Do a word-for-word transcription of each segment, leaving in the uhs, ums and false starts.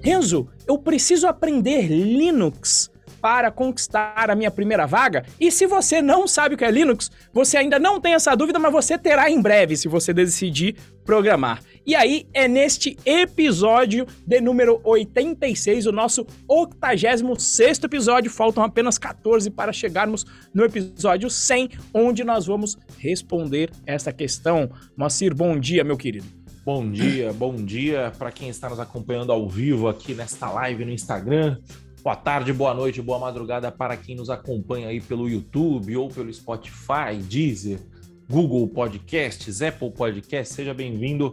Renzo, eu preciso aprender Linux para conquistar a minha primeira vaga? E se você não sabe o que é Linux, você ainda não tem essa dúvida, mas você terá em breve se você decidir programar. E aí é neste episódio de número oitenta e seis, o nosso octogésimo sexto episódio, faltam apenas catorze para chegarmos no episódio cem, onde nós vamos responder essa questão. Moacir, bom dia, meu querido. Bom dia, bom dia para quem está nos acompanhando ao vivo aqui nesta live no Instagram. Boa tarde, boa noite, boa madrugada para quem nos acompanha aí pelo YouTube ou pelo Spotify, Deezer, Google Podcasts, Apple Podcasts. Seja bem-vindo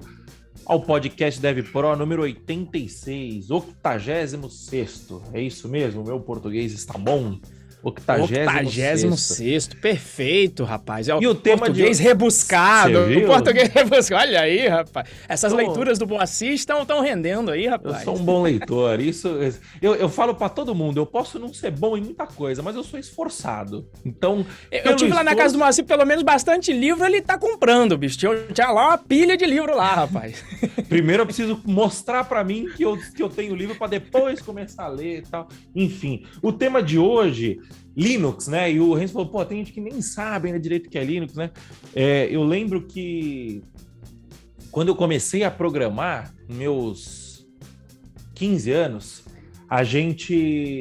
ao Podcast Dev Pro número oitenta e seis, octogésimo sexto. É isso mesmo, meu português está bom. octogésimo sexto, perfeito, rapaz. É o, e o tema português de... rebuscado. O português rebuscado. Olha aí, rapaz. Essas então, leituras do Moacir estão tão rendendo aí, rapaz. Eu sou um bom leitor. Isso, eu, eu falo pra todo mundo, eu posso não ser bom em muita coisa, mas eu sou esforçado. Então, eu, eu tive esforço... lá na casa do Moacir, pelo menos bastante livro, ele tá comprando, bicho. Tinha lá uma pilha de livro lá, rapaz. Primeiro eu preciso mostrar pra mim que eu, que eu tenho livro pra depois começar a ler e tal. Enfim, o tema de hoje... Linux, né? E o Renzo falou, pô, tem gente que nem sabe ainda direito o que é Linux, né? É, eu lembro que quando eu comecei a programar, meus quinze anos, a gente...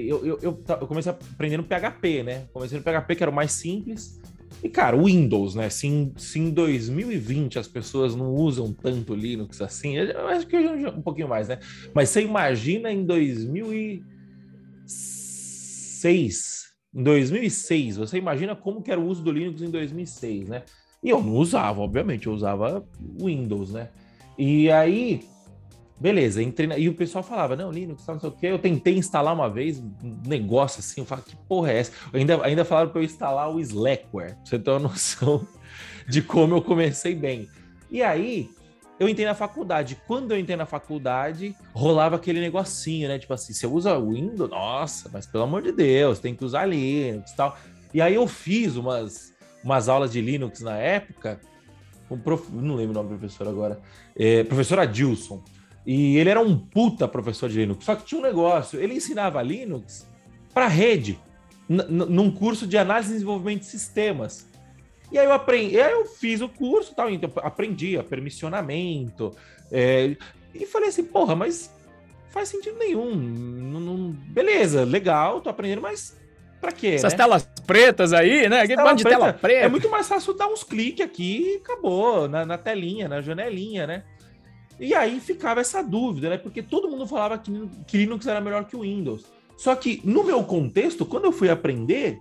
Eu, eu, eu, eu comecei aprendendo P H P, né? Comecei no P H P, que era o mais simples. E, cara, Windows, né? Se em, se em dois mil e vinte as pessoas não usam tanto Linux assim, eu acho que hoje um pouquinho mais, né? Mas você imagina em dois mil e seis... Em dois mil e seis, você imagina como que era o uso do Linux em dois mil e seis, né? E eu não usava, obviamente, eu usava Windows, né? E aí, beleza, entrei na... e o pessoal falava, não, Linux, não sei o quê. Eu tentei instalar uma vez um negócio assim, eu falava, que porra é essa? Ainda, ainda falaram para eu instalar o Slackware, pra você ter uma noção de como eu comecei bem. E aí... eu entrei na faculdade. Quando eu entrei na faculdade, rolava aquele negocinho, né? Tipo assim, você usa Windows? Nossa, mas pelo amor de Deus, tem que usar Linux e tal. E aí eu fiz umas, umas aulas de Linux na época, um prof... não lembro o nome do professor agora, é, professor Adilson. E ele era um puta professor de Linux, só que tinha um negócio, ele ensinava Linux para rede, n- n- num curso de análise e desenvolvimento de sistemas. E aí eu aprendi, aí eu fiz o curso e tal, então aprendi a permissionamento, é, e falei assim, porra, mas faz sentido nenhum, não, não, beleza, legal, tô aprendendo, mas pra quê? Essas né? telas pretas aí, né? Aquele bando de tela preta. É muito mais fácil dar uns cliques aqui e acabou, na, na telinha, na janelinha, né? E aí ficava essa dúvida, né? Porque todo mundo falava que, que Linux era melhor que o Windows. Só que no meu contexto, quando eu fui aprender...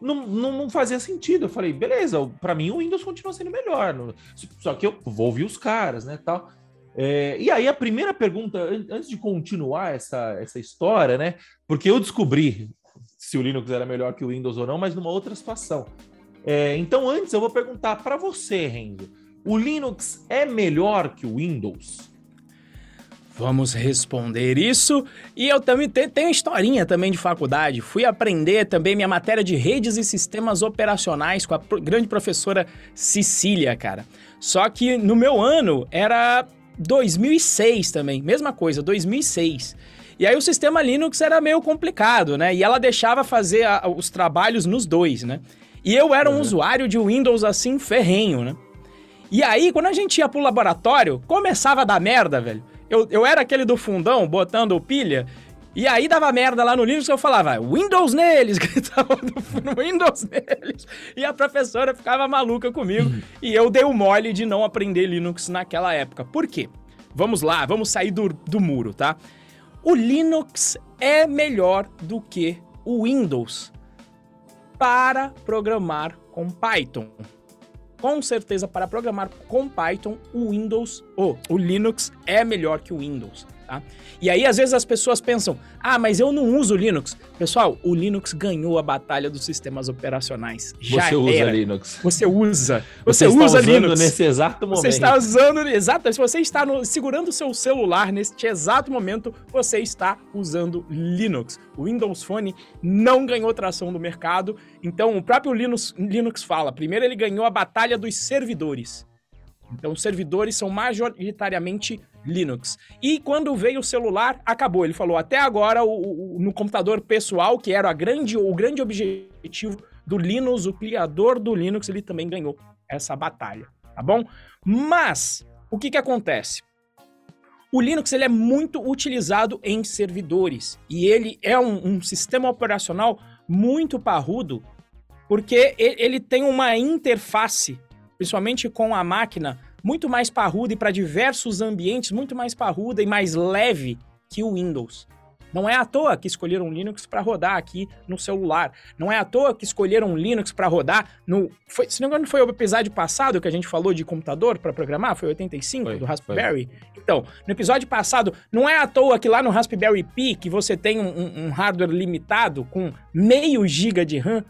Não, não, não fazia sentido. Eu falei, beleza, para mim o Windows continua sendo melhor, não, só que eu vou ouvir os caras, né, tal. É, e aí a primeira pergunta, antes de continuar essa, essa história, né, porque eu descobri se o Linux era melhor que o Windows ou não, mas numa outra situação. É, então antes eu vou perguntar para você, Renzo, o Linux é melhor que o Windows? Vamos responder isso. E eu também tenho, tenho historinha também de faculdade. Fui aprender também minha matéria de redes e sistemas operacionais com a pro, grande professora Cecília, cara. Só que no meu ano era dois mil e seis também, mesma coisa, dois mil e seis. E aí o sistema Linux era meio complicado, né? E ela deixava fazer a, os trabalhos nos dois, né? E eu era um uhum. usuário de Windows assim ferrenho, né? E aí quando a gente ia pro laboratório, começava a dar merda, velho. Eu, eu era aquele do fundão, botando pilha, e aí dava merda lá no Linux, que eu falava, Windows neles, gritava no Windows neles, e a professora ficava maluca comigo, uhum. e eu dei o mole de não aprender Linux naquela época. Por quê? Vamos lá, vamos sair do, do muro, tá? O Linux é melhor do que o Windows para programar com Python. Com certeza, para programar com Python, o Windows, oh, o Linux é melhor que o Windows. tá? E aí, às vezes, as pessoas pensam, ah, mas eu não uso Linux. Pessoal, o Linux ganhou a batalha dos sistemas operacionais. Já Você era. usa Linux. Você usa. Você, você está usa usando Linux. Nesse exato momento. Você está usando... Exato. Se você está no, segurando o seu celular neste exato momento, você está usando Linux. O Windows Phone não ganhou tração no mercado. Então, o próprio Linux, Linux fala, primeiro ele ganhou a batalha dos servidores. Então, os servidores são majoritariamente Linux. E quando veio o celular, acabou. Ele falou, até agora, o, o, no computador pessoal, que era a grande, o grande objetivo do Linux, o criador do Linux, ele também ganhou essa batalha, tá bom? Mas, o que que acontece? O Linux ele é muito utilizado em servidores. E ele é um, um sistema operacional muito parrudo, porque ele, ele tem uma interface, principalmente com a máquina, muito mais parruda e para diversos ambientes, muito mais parruda e mais leve que o Windows. Não é à toa que escolheram Linux para rodar aqui no celular. Não é à toa que escolheram Linux para rodar no... Foi, se não me engano, foi o episódio passado que a gente falou de computador para programar? Foi oitenta e cinco, foi, do Raspberry? Foi. Então, no episódio passado, não é à toa que lá no Raspberry Pi, que você tem um, um hardware limitado com meio giga de RAM,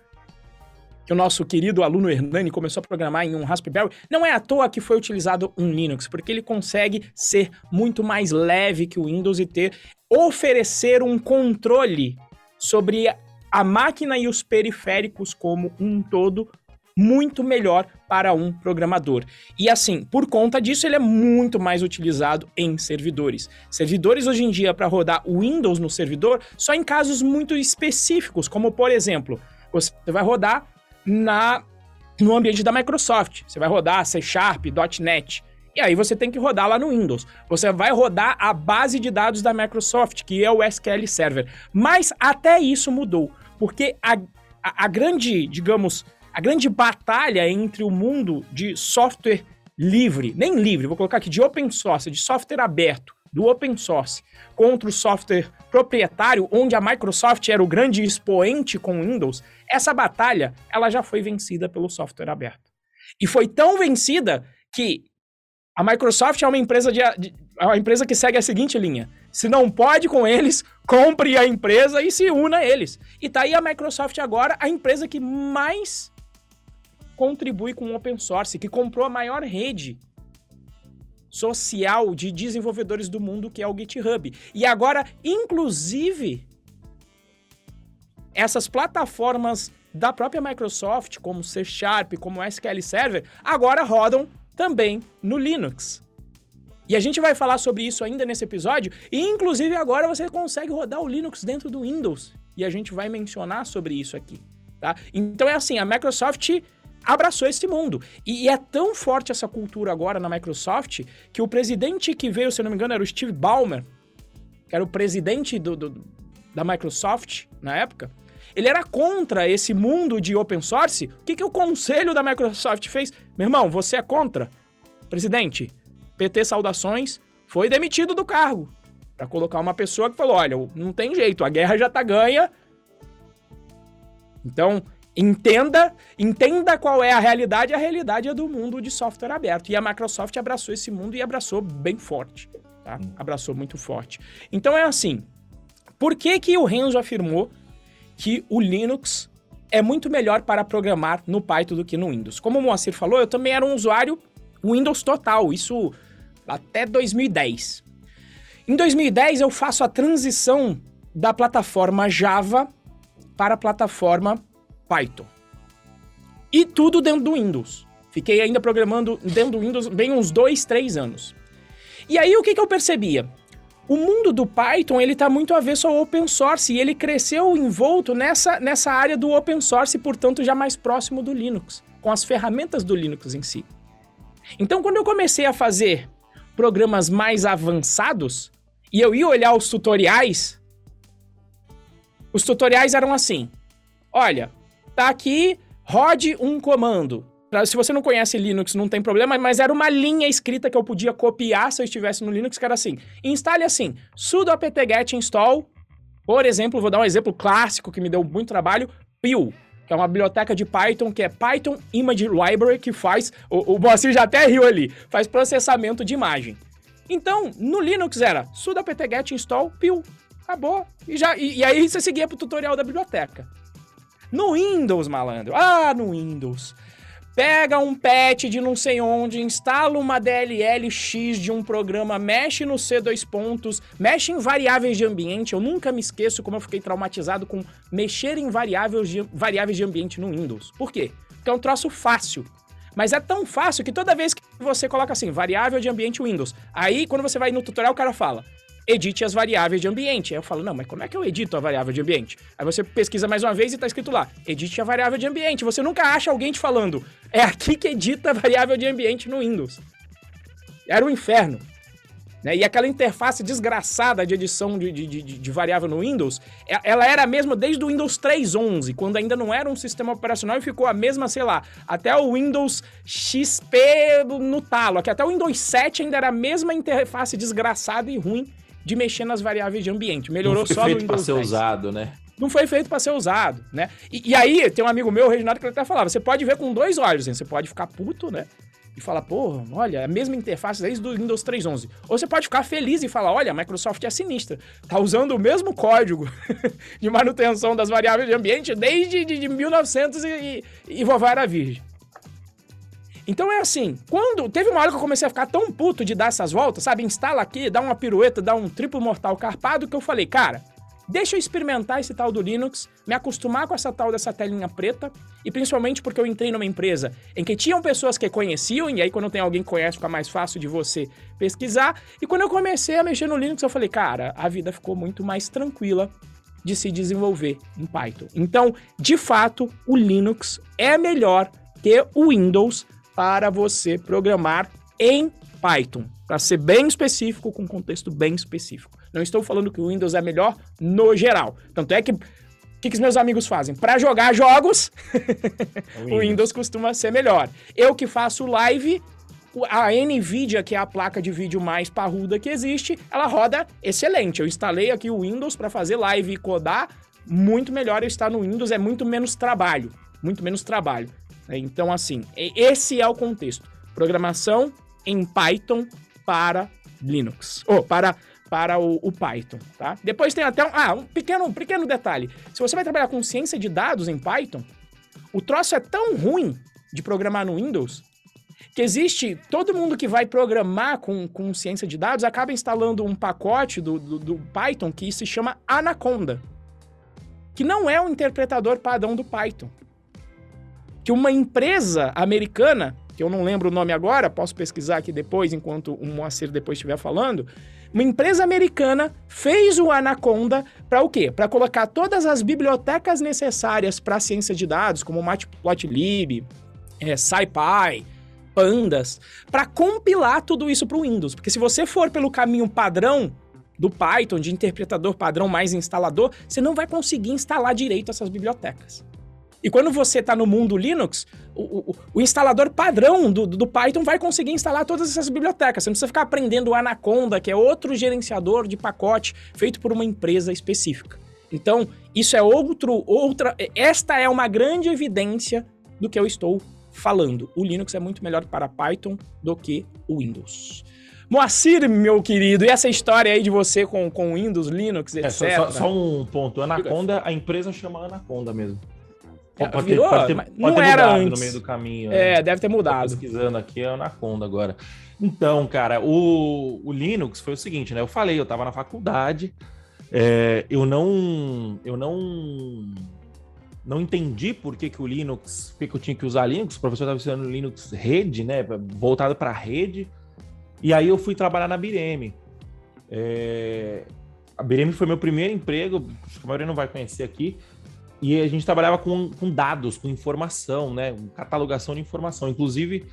que o nosso querido aluno Hernani começou a programar em um Raspberry, não é à toa que foi utilizado um Linux, porque ele consegue ser muito mais leve que o Windows e ter, oferecer um controle sobre a máquina e os periféricos como um todo muito melhor para um programador. E assim, por conta disso, ele é muito mais utilizado em servidores. Servidores hoje em dia, para rodar o Windows no servidor, só em casos muito específicos, como por exemplo, você vai rodar Na, no ambiente da Microsoft. Você vai rodar C Sharp, .ponto net. E aí você tem que rodar lá no Windows. Você vai rodar a base de dados da Microsoft, que é o S Q L Server. Mas até isso mudou, porque a, a, a grande, digamos, a grande batalha entre o mundo de software livre, nem livre, vou colocar aqui de open source, de software aberto, do open source, contra o software proprietário, onde a Microsoft era o grande expoente com o Windows, essa batalha, ela já foi vencida pelo software aberto. E foi tão vencida que a Microsoft é uma empresa, de, de, é uma empresa que segue a seguinte linha, se não pode com eles, compre a empresa e se una a eles. E tá aí a Microsoft agora, a empresa que mais contribui com o open source, que comprou a maior rede social de desenvolvedores do mundo, que é o GitHub. E agora, inclusive, essas plataformas da própria Microsoft, como C Sharp, como S Q L Server, agora rodam também no Linux. E a gente vai falar sobre isso ainda nesse episódio, e inclusive agora você consegue rodar o Linux dentro do Windows. E a gente vai mencionar sobre isso aqui, tá? Então é assim, a Microsoft abraçou esse mundo. E, e é tão forte essa cultura agora na Microsoft que o presidente que veio, se não me engano, era o Steve Ballmer, que era o presidente do, do, da Microsoft na época. Ele era contra esse mundo de open source. O que, que o conselho da Microsoft fez? Meu irmão, você é contra? Presidente, P T saudações, foi demitido do cargo. Para colocar uma pessoa que falou, olha, não tem jeito, a guerra já tá ganha. Então... Entenda, entenda qual é a realidade, a realidade é do mundo de software aberto. E a Microsoft abraçou esse mundo e abraçou bem forte, tá? Abraçou muito forte. Então é assim, por que que o Renzo afirmou que o Linux é muito melhor para programar no Python do que no Windows? Como o Moacir falou, eu também era um usuário Windows total, isso até dois mil e dez. Em dois mil e dez eu faço a transição da plataforma Java para a plataforma Python. E tudo dentro do Windows. Fiquei ainda programando dentro do Windows bem uns dois, três anos. E aí o que, que eu percebia? O mundo do Python, ele tá muito avesso ao open source e ele cresceu envolto nessa, nessa área do open source e, portanto, já mais próximo do Linux, com as ferramentas do Linux em si. Então, quando eu comecei a fazer programas mais avançados e eu ia olhar os tutoriais, os tutoriais eram assim, olha... Tá aqui, rode um comando. Se você não conhece Linux, não tem problema, mas era uma linha escrita que eu podia copiar se eu estivesse no Linux, que era assim. Instale assim, sudo apt-get install, por exemplo, vou dar um exemplo clássico que me deu muito trabalho, Pillow, que é uma biblioteca de Python, que é Python Image Library, que faz, o, o Moacir já até riu ali, faz processamento de imagem. Então, no Linux era sudo apt-get install pill, acabou. E, já, e, e aí você seguia pro tutorial da biblioteca. No Windows, malandro, ah, no Windows, pega um patch de não sei onde, instala uma D L L X de um programa, mexe no C dois pontos, mexe em variáveis de ambiente. Eu nunca me esqueço como eu fiquei traumatizado com mexer em variáveis de, variáveis de ambiente no Windows. Por quê? Porque é um troço fácil. Mas é tão fácil que toda vez que você coloca assim, variável de ambiente Windows, aí quando você vai no tutorial o cara fala, edite as variáveis de ambiente. Aí eu falo, não, mas como é que eu edito a variável de ambiente? Aí você pesquisa mais uma vez e tá escrito lá, edite a variável de ambiente. Você nunca acha alguém te falando, é aqui que edita a variável de ambiente no Windows. Era um inferno. Né? E aquela interface desgraçada de edição de, de, de, de variável no Windows, ela era a mesma desde o Windows três ponto onze, quando ainda não era um sistema operacional e ficou a mesma, sei lá, até o Windows X P no talo, que até o Windows sete ainda era a mesma interface desgraçada e ruim de mexer nas variáveis de ambiente. Melhorou só no Windows dez. Não foi feito para ser usado, né? Não foi feito para ser usado, né? E, e aí, tem um amigo meu, o Reginaldo, que ele até falava, você pode ver com dois olhos, hein? Você pode ficar puto, né? E falar, porra, olha, a mesma interface desde o Windows três ponto onze. Ou você pode ficar feliz e falar, olha, a Microsoft é sinistra. Tá usando o mesmo código de manutenção das variáveis de ambiente desde de, de mil e novecentos e, e, e vovó era virgem. Então é assim, quando... Teve uma hora que eu comecei a ficar tão puto de dar essas voltas, sabe? Instala aqui, dá uma pirueta, dá um triplo mortal carpado, que eu falei, cara, deixa eu experimentar esse tal do Linux, me acostumar com essa tal dessa telinha preta, e principalmente porque eu entrei numa empresa em que tinham pessoas que conheciam, e aí quando tem alguém que conhece fica mais fácil de você pesquisar, e quando eu comecei a mexer no Linux eu falei, cara, a vida ficou muito mais tranquila de se desenvolver em Python. Então, de fato, o Linux é melhor que o Windows para você programar em Python, para ser bem específico, com um contexto bem específico. Não estou falando que o Windows é melhor no geral. Tanto é que, o que, que os meus amigos fazem? Para jogar jogos, o Windows. Windows costuma ser melhor. Eu que faço live, a NVIDIA, que é a placa de vídeo mais parruda que existe, ela roda excelente. Eu instalei aqui o Windows para fazer live e codar, muito melhor eu estar no Windows, é muito menos trabalho. Muito menos trabalho. Então, assim, esse é o contexto. Programação em Python para Linux. Ou, oh, para... para o, o Python, tá? Depois tem até um, ah, um pequeno, um pequeno detalhe. Se você vai trabalhar com ciência de dados em Python, o troço é tão ruim de programar no Windows que existe, todo mundo que vai programar com, com ciência de dados acaba instalando um pacote do, do, do Python que se chama Anaconda, que não é um interpretador padrão do Python. Que uma empresa americana, que eu não lembro o nome agora, posso pesquisar aqui depois, enquanto o Moacir depois estiver falando... Uma empresa americana fez o Anaconda para o quê? Para colocar todas as bibliotecas necessárias para a ciência de dados, como Matplotlib, é, SciPy, Pandas, para compilar tudo isso para o Windows. Porque se você for pelo caminho padrão do Python, de interpretador padrão mais instalador, você não vai conseguir instalar direito essas bibliotecas. E quando você está no mundo Linux, o, o, o instalador padrão do, do Python vai conseguir instalar todas essas bibliotecas. Você não precisa ficar aprendendo o Anaconda, que é outro gerenciador de pacote feito por uma empresa específica. Então, isso é outro... outra. Esta é uma grande evidência do que eu estou falando. O Linux é muito melhor para Python do que o Windows. Moacir, meu querido, e essa história aí de você com, com Windows, Linux, etcétera? É, só, só, só um ponto. Anaconda, a empresa chama Anaconda mesmo. Pode ter, virou, pode ter, pode não ter era mudado antes. No meio do caminho. É, né? Deve ter mudado. Tô pesquisando aqui, é Anaconda agora. Então, cara, o, o Linux foi o seguinte, né? Eu falei, eu tava na faculdade, é, eu não... Eu não... Não entendi por que, que o Linux... Por que, que eu tinha que usar Linux. O professor tava ensinando Linux rede, né? Voltado pra rede. E aí eu fui trabalhar na Bireme. É, a Bireme foi meu primeiro emprego, acho que a maioria não vai conhecer aqui. E a gente trabalhava com, com dados, com informação, né? Catalogação de informação. Inclusive,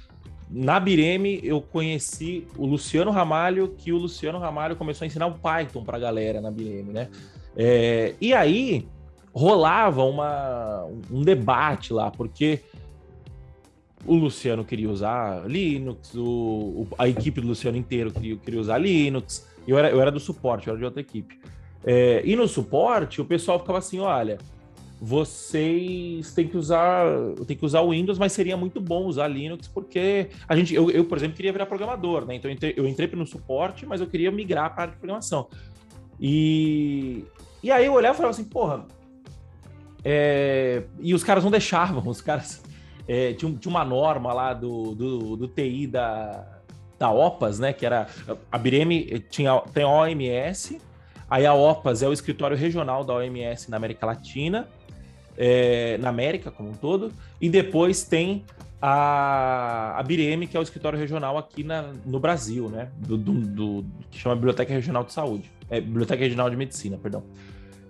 na Bireme, eu conheci o Luciano Ramalho, que o Luciano Ramalho começou a ensinar o Python para a galera na Bireme, né? É, e aí, rolava uma, um debate lá, porque o Luciano queria usar Linux, o, o, a equipe do Luciano inteiro queria, queria usar Linux. Eu era, eu era do suporte, eu era de outra equipe. É, e no suporte, o pessoal ficava assim, olha... vocês têm que usar, têm que usar o Windows, mas seria muito bom usar Linux, porque a gente, eu, eu por exemplo, queria virar programador, né? Então eu entrei, eu entrei no suporte, mas eu queria migrar para a área de programação. E, e aí eu olhava e falava assim, porra, é, e os caras não deixavam, os caras... É, tinha, tinha uma norma lá do, do, do T I da, da OPAS, né? Que era... A Bireme tinha, tem a O M S, aí a OPAS é o escritório regional da O M S na América Latina, é, na América como um todo, e depois tem a, a Bireme, que é o escritório regional aqui na, no Brasil, né? Do, do, do, que chama Biblioteca Regional de Saúde. É, Biblioteca Regional de Medicina, perdão.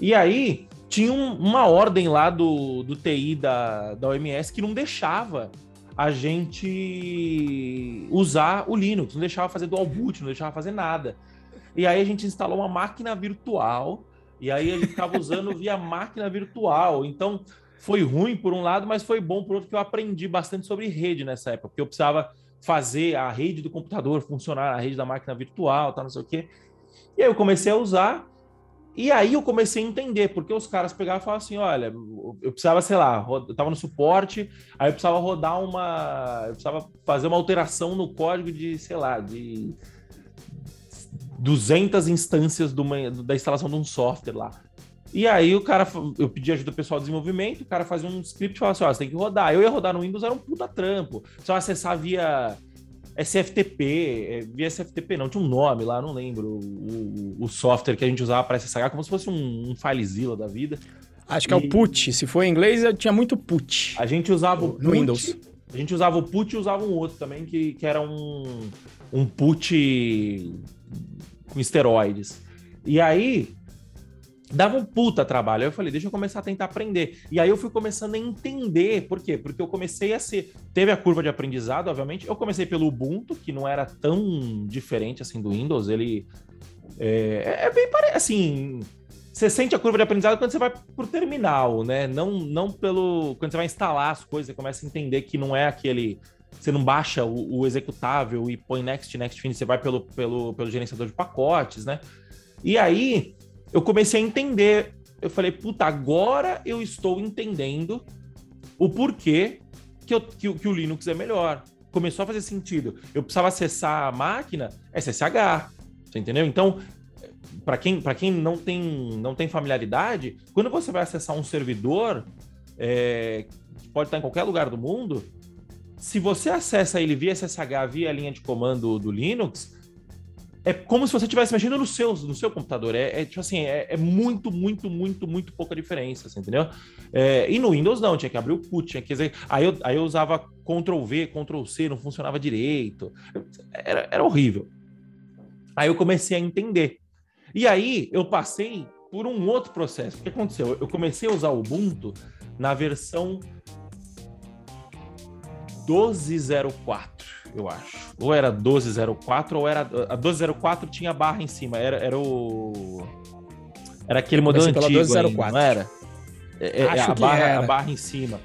E aí... Tinha uma ordem lá do, do T I da, da O M S que não deixava a gente usar o Linux, não deixava fazer dual boot, não deixava fazer nada. E aí a gente instalou uma máquina virtual, e aí a gente ficava usando via máquina virtual. Então foi ruim por um lado, mas foi bom por outro, que eu aprendi bastante sobre rede nessa época, porque eu precisava fazer a rede do computador funcionar, a rede da máquina virtual, tá, não sei o quê. E aí eu comecei a usar. E aí eu comecei a entender, porque os caras pegavam e falavam assim, olha, eu precisava, sei lá, eu estava no suporte, aí eu precisava rodar uma... Eu precisava fazer uma alteração no código de, sei lá, de duzentas instâncias do, da instalação de um software lá. E aí o cara... Eu pedi ajuda do pessoal de desenvolvimento, o cara fazia um script e falava assim, ó, você tem que rodar. Eu ia rodar no Windows, era um puta trampo. Só acessar via... S F T P, via S F T P não, tinha um nome lá, não lembro o, o software que a gente usava para S S H, como se fosse um, um FileZilla da vida. Acho e... que é o PuTTY, se for em inglês eu tinha muito PuTTY. A gente usava o PuTTY, no Windows. A gente usava o PuTTY e usava um outro também, que, que era um, um PuTTY com esteroides. E aí, dava um puta trabalho. Aí eu falei, deixa eu começar a tentar aprender. E aí eu fui começando a entender. Por quê? Porque eu comecei a ser... Teve a curva de aprendizado, obviamente. Eu comecei pelo Ubuntu, que não era tão diferente assim do Windows. Ele... É, é bem parecido. Assim, você sente a curva de aprendizado quando você vai pro terminal, né? Não, não pelo... Quando você vai instalar as coisas, você começa a entender que não é aquele... Você não baixa o, o executável e põe next, next, finish. Você vai pelo, pelo, pelo gerenciador de pacotes, né? E aí... Eu comecei a entender, eu falei, puta, agora eu estou entendendo o porquê que, eu, que, que o Linux é melhor. Começou a fazer sentido. Eu precisava acessar a máquina S S H, você entendeu? Então, para quem, para quem não tem, não tem familiaridade, quando você vai acessar um servidor, é, que pode estar em qualquer lugar do mundo, se você acessa ele via S S H, via a linha de comando do Linux... É como se você estivesse mexendo no seu, no seu computador. É, é tipo assim, é, é muito, muito, muito, muito pouca diferença, assim, entendeu? É, e no Windows não, tinha que abrir o put, tinha que... Aí eu, aí eu usava control V, control C, não funcionava direito. Era, era horrível. Aí eu comecei a entender. E aí eu passei por um outro processo. O que aconteceu? Eu comecei a usar o Ubuntu na versão doze ponto zero quatro. Eu acho. Ou era doze ponto zero quatro, ou era... A doze ponto zero quatro tinha barra em cima. Era, era o... Era aquele modelo antigo doze ponto zero quatro. Aí, não era? É, acho é, a que barra, era. A barra em cima.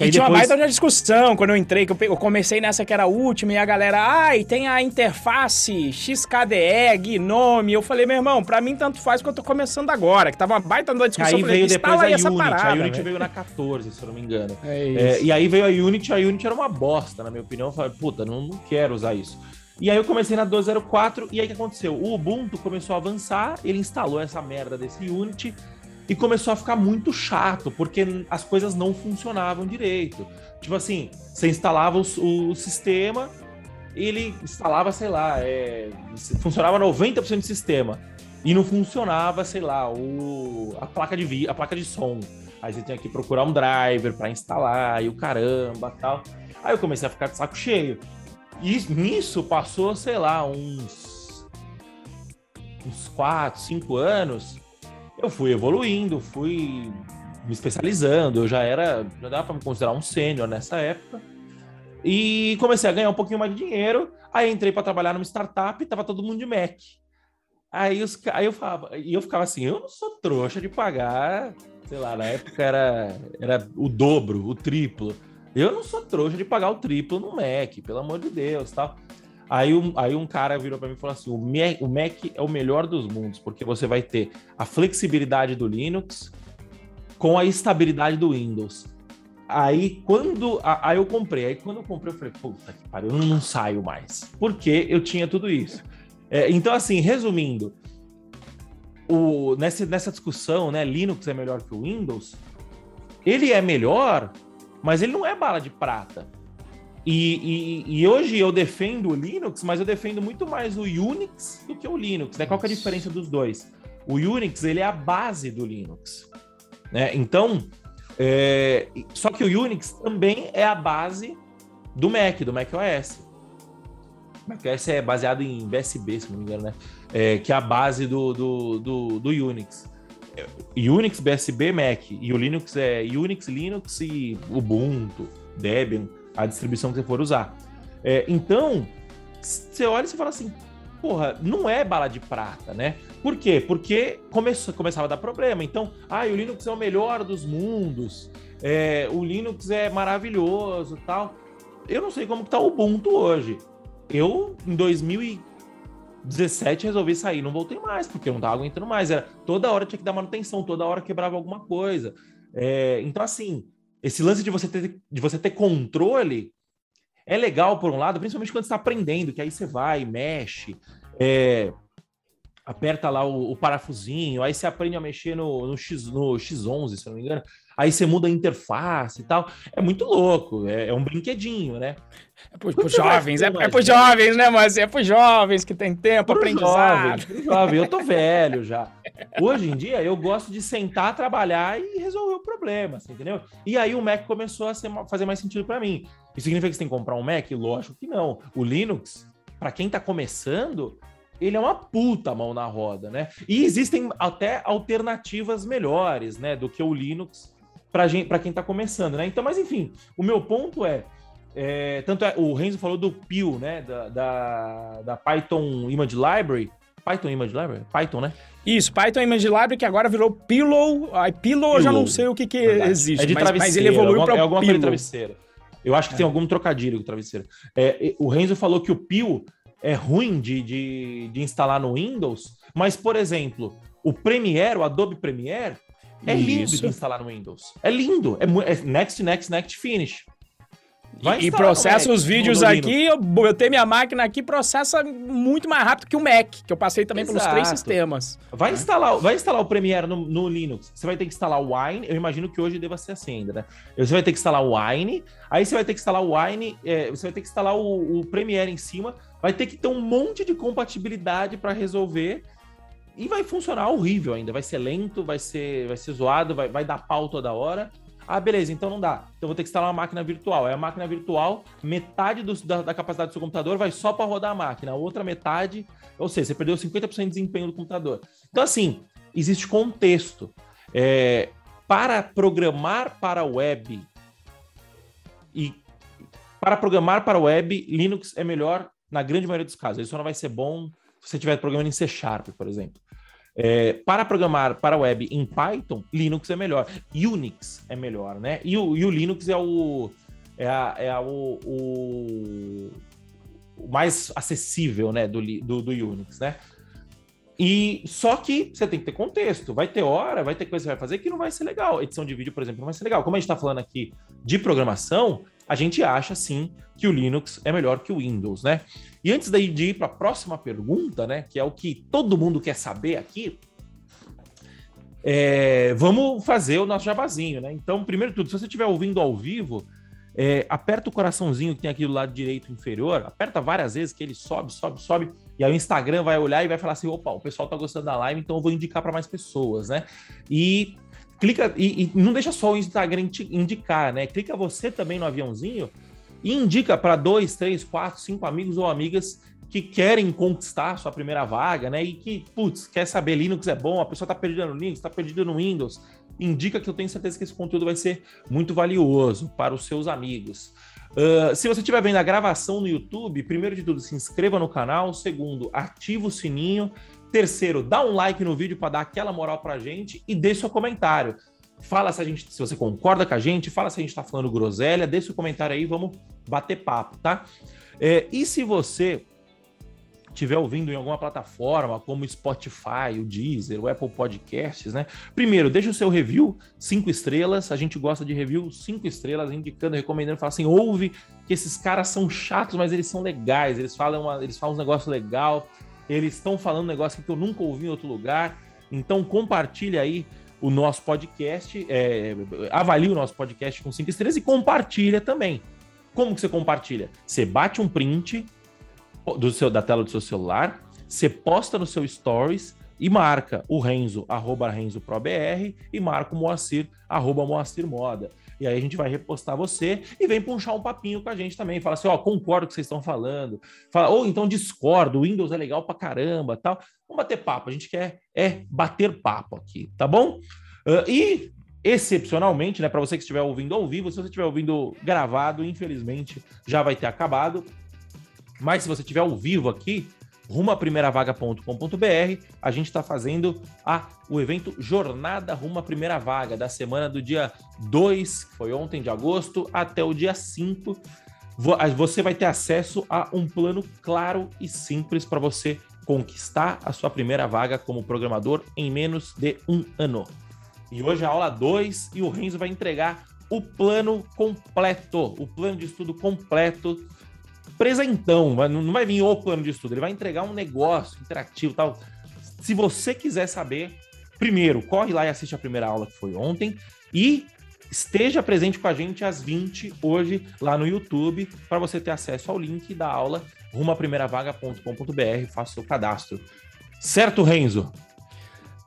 E, e tinha depois... uma baita de discussão quando eu entrei, que eu, pe... eu comecei nessa que era a última, e a galera, ai, tem a interface X K D E, Gnome. Eu falei, meu irmão, pra mim tanto faz que eu tô começando agora, que tava uma baita de discussão. Aí veio depois a Unity, parada, a Unity, né? Veio na quatorze, se eu não me engano. É isso. É, e aí veio a Unity, a Unity era uma bosta, na minha opinião. Eu falei, puta, não, não quero usar isso. E aí eu comecei na doze ponto zero quatro, e aí o que aconteceu? O Ubuntu começou a avançar, ele instalou essa merda desse Unity, e começou a ficar muito chato, porque as coisas não funcionavam direito. Tipo assim, você instalava o, o sistema, ele instalava, sei lá, é, funcionava noventa por cento do sistema. E não funcionava, sei lá, o, a, placa de vi, a placa de som. Aí você tinha que procurar um driver para instalar, e o caramba, tal. Aí eu comecei a ficar de saco cheio. E nisso passou, sei lá, uns, uns quatro, cinco anos... Eu fui evoluindo, fui me especializando, eu já era, já dava para me considerar um sênior nessa época, e comecei a ganhar um pouquinho mais de dinheiro. Aí entrei para trabalhar numa startup e tava todo mundo de Mac. Aí, os, aí eu falava, e eu ficava assim, eu não sou trouxa de pagar, sei lá, na época era, era o dobro, o triplo. Eu não sou trouxa de pagar o triplo no Mac, pelo amor de Deus, tal. Aí um, aí um cara virou para mim e falou assim, o Mac, o Mac é o melhor dos mundos, porque você vai ter a flexibilidade do Linux, com a estabilidade do Windows. Aí, quando... Aí eu comprei. Aí, quando eu comprei, eu falei, puta que pariu, eu não saio mais. Porque eu tinha tudo isso. É, então, assim, resumindo, o, nessa, nessa discussão, né, Linux é melhor que o Windows, ele é melhor, mas ele não é bala de prata. E, e, e hoje eu defendo o Linux, mas eu defendo muito mais o Unix do que o Linux, né? Qual que é a diferença dos dois? O Unix, ele é a base do Linux, né? Então... É, só que o Unix também é a base do Mac, do Mac O S. O Mac O S é baseado em B S B, se não me engano, né? É, que é a base do, do, do, do Unix. Unix, B S B, Mac. E o Linux é Unix, Linux e Ubuntu, Debian, a distribuição que você for usar. É, então, você olha e você fala assim, porra, não é bala de prata, né? Por quê? Porque começou, começava a dar problema. Então, ah, o Linux é o melhor dos mundos, é, o Linux é maravilhoso e tal. Eu não sei como que tá o Ubuntu hoje. Eu, em dois mil e dezessete, resolvi sair, não voltei mais, porque eu não tava aguentando mais. Era, toda hora tinha que dar manutenção, toda hora quebrava alguma coisa. É, então, assim, esse lance de você ter, de você ter controle... É legal, por um lado, principalmente quando você está aprendendo, que aí você vai, mexe, é, aperta lá o, o parafusinho, aí você aprende a mexer no, no, X, no X onze, se não me engano, aí você muda a interface e tal. É muito louco, é, é um brinquedinho, né? É para os jovens, é, é para os jovens, né, mas é para os jovens que tem tempo, aprendizado. Jovens, jovens, eu tô velho já. Hoje em dia, eu gosto de sentar, trabalhar e resolver o problema, assim, entendeu? E aí o Mac começou a ser, fazer mais sentido para mim. Isso significa que você tem que comprar um Mac? Lógico que não. O Linux, para quem tá começando, ele é uma puta mão na roda, né? E existem até alternativas melhores, né, do que o Linux para quem tá começando, né? Então, mas enfim, o meu ponto é, é tanto é, o Renzo falou do P I L, né, da, da, da Python Image Library, Python Image Library? Python, né? Isso, Python Image Library, que agora virou Pillow. Aí, Pillow eu já não sei o que que existe, é de mas, mas ele evoluiu para o é alguma coisa de travesseira. Eu acho que é. Tem algum trocadilho com o travesseiro. É, o Renzo falou que o P I L é ruim de, de, de instalar no Windows, mas, por exemplo, o Premiere, o Adobe Premiere, é lindo Isso. de instalar no Windows. É lindo. É, é next, next, next, finish. Vai e processa Mac, os vídeos aqui, eu botei minha máquina aqui, processa muito mais rápido que o Mac, que eu passei também Exato. Pelos três sistemas. Vai, é. instalar, vai instalar o Premiere no, no Linux, você vai ter que instalar o Wine, eu imagino que hoje deva ser assim ainda, né? Você vai ter que instalar o Wine, aí você vai ter que instalar o Wine, é, você vai ter que instalar o, o Premiere em cima, vai ter que ter um monte de compatibilidade para resolver e vai funcionar horrível ainda, vai ser lento, vai ser, vai ser zoado, vai, vai dar pau toda hora. Ah, beleza, então não dá. Então vou ter que instalar uma máquina virtual. É a máquina virtual, metade do, da, da capacidade do seu computador vai só para rodar a máquina. A outra metade, ou seja, você perdeu cinquenta por cento de desempenho do computador. Então, assim, existe contexto. É, para programar para web, e para programar para web, Linux é melhor na grande maioria dos casos. Ele só não vai ser bom se você estiver programando em C Sharp, por exemplo. É, para programar para web em Python, Linux é melhor. Unix é melhor, né? E o, e o Linux é o é, a, é a, o, o, o mais acessível, né? Do, do, do Unix, né? E só que você tem que ter contexto. Vai ter hora, vai ter coisa que você vai fazer que não vai ser legal. Edição de vídeo, por exemplo, não vai ser legal. Como a gente está falando aqui de programação, a gente acha, sim, que o Linux é melhor que o Windows, né? E antes daí de ir para a próxima pergunta, né, que é o que todo mundo quer saber aqui, é, vamos fazer o nosso jabazinho, né? Então, primeiro de tudo, se você estiver ouvindo ao vivo, é, aperta o coraçãozinho que tem aqui do lado direito inferior, aperta várias vezes que ele sobe, sobe, sobe, e aí o Instagram vai olhar e vai falar assim, opa, o pessoal tá gostando da live, então eu vou indicar para mais pessoas, né? E clica, e, e não deixa só o Instagram te indicar, né? Clica você também no aviãozinho, e indica para dois, três, quatro, cinco amigos ou amigas que querem conquistar sua primeira vaga, né? E que, putz, quer saber, Linux é bom, a pessoa tá perdida no Linux, tá perdida no Windows. Indica que eu tenho certeza que esse conteúdo vai ser muito valioso para os seus amigos. Uh, se você estiver vendo a gravação no YouTube, primeiro de tudo, se inscreva no canal. Segundo, ativa o sininho. Terceiro, dá um like no vídeo para dar aquela moral pra gente e deixa seu comentário. Fala se, a gente, se você concorda com a gente, fala se a gente está falando groselha, deixa o comentário aí, vamos bater papo, tá? É, e se você estiver ouvindo em alguma plataforma, como Spotify, o Deezer, o Apple Podcasts, né? Primeiro, deixa o seu review, cinco estrelas, a gente gosta de review, cinco estrelas, indicando, recomendando, fala assim, ouve, que esses caras são chatos, mas eles são legais, eles falam, uma, eles falam um negócio legal, eles estão falando um negócio que eu nunca ouvi em outro lugar, então compartilha aí o nosso podcast, é, avalie o nosso podcast com cinco estrelas e compartilha também. Como que você compartilha? Você bate um print do seu, da tela do seu celular, você posta no seu Stories e marca o Renzo, arroba RenzoProBR, e marca o Moacir, arroba MoacirModa. E aí a gente vai repostar você e vem puxar um papinho com a gente também. Fala assim, ó, concordo com o que vocês estão falando. Fala, ou então discordo, o Windows é legal pra caramba, tal. Vamos bater papo, a gente quer é bater papo aqui, tá bom? Uh, e... excepcionalmente, né, para você que estiver ouvindo ao vivo, se você estiver ouvindo gravado, infelizmente já vai ter acabado, mas se você estiver ao vivo aqui, rumo a primeira vaga ponto com ponto b r, a gente está fazendo a, o evento Jornada Rumo à Primeira Vaga, da semana do dia dois, que foi ontem de agosto, até o dia cinco, você vai ter acesso a um plano claro e simples para você conquistar a sua primeira vaga como programador em menos de um ano. E hoje é a aula dois e o Renzo vai entregar o plano completo, o plano de estudo completo, presentão, não vai vir o plano de estudo, ele vai entregar um negócio interativo e tal. Se você quiser saber, primeiro, corre lá e assiste a primeira aula que foi ontem e esteja presente com a gente às vinte hoje lá no YouTube para você ter acesso ao link da aula rumo a primeira vaga ponto com ponto b r, faça seu cadastro. Certo, Renzo?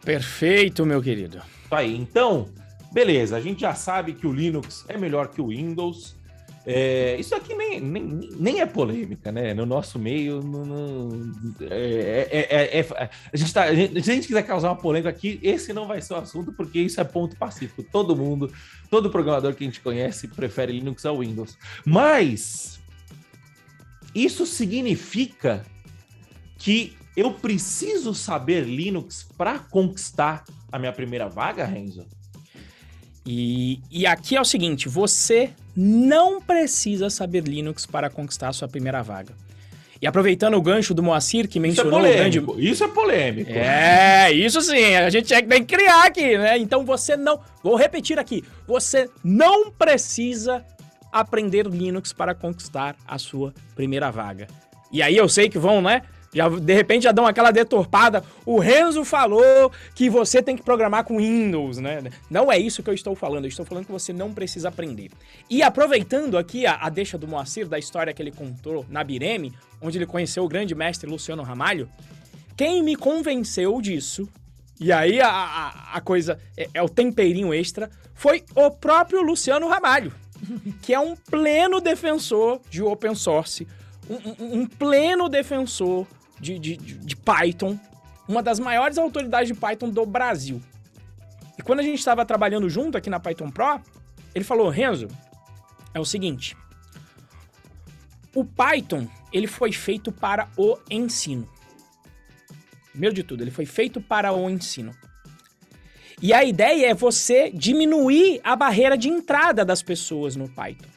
Perfeito, meu querido. Aí, então, beleza, a gente já sabe que o Linux é melhor que o Windows. É, isso aqui nem, nem, nem é polêmica, né? No nosso meio, no, no, é, é, é, é, a gente tá, a gente, se a gente quiser causar uma polêmica aqui, esse não vai ser o assunto, porque isso é ponto pacífico. Todo mundo, todo programador que a gente conhece prefere Linux ao Windows. Mas isso significa que eu preciso saber Linux para conquistar a minha primeira vaga, Renzo? E, e aqui é o seguinte, você não precisa saber Linux para conquistar a sua primeira vaga. E aproveitando o gancho do Moacir, que mencionou... Isso é polêmico, o grande... isso é polêmico. É, isso sim, a gente tem que criar aqui, né? Então você não... Vou repetir aqui, você não precisa aprender Linux para conquistar a sua primeira vaga. E aí eu sei que vão, né? Já, de repente já dão aquela deturpada. O Renzo falou que você tem que programar com Windows, né? Não é isso que eu estou falando. Eu estou falando que você não precisa aprender. E aproveitando aqui a, a deixa do Moacir, da história que ele contou na Bireme, onde ele conheceu o grande mestre Luciano Ramalho, quem me convenceu disso, e aí a, a, a coisa é, é o temperinho extra, foi o próprio Luciano Ramalho, que é um pleno defensor de open source, um, um, um pleno defensor De, de, de Python, uma das maiores autoridades de Python do Brasil. E quando a gente estava trabalhando junto aqui na Python Pro, ele falou, Renzo, é o seguinte, o Python, ele foi feito para o ensino. Primeiro de tudo, ele foi feito para o ensino. E a ideia é você diminuir a barreira de entrada das pessoas no Python.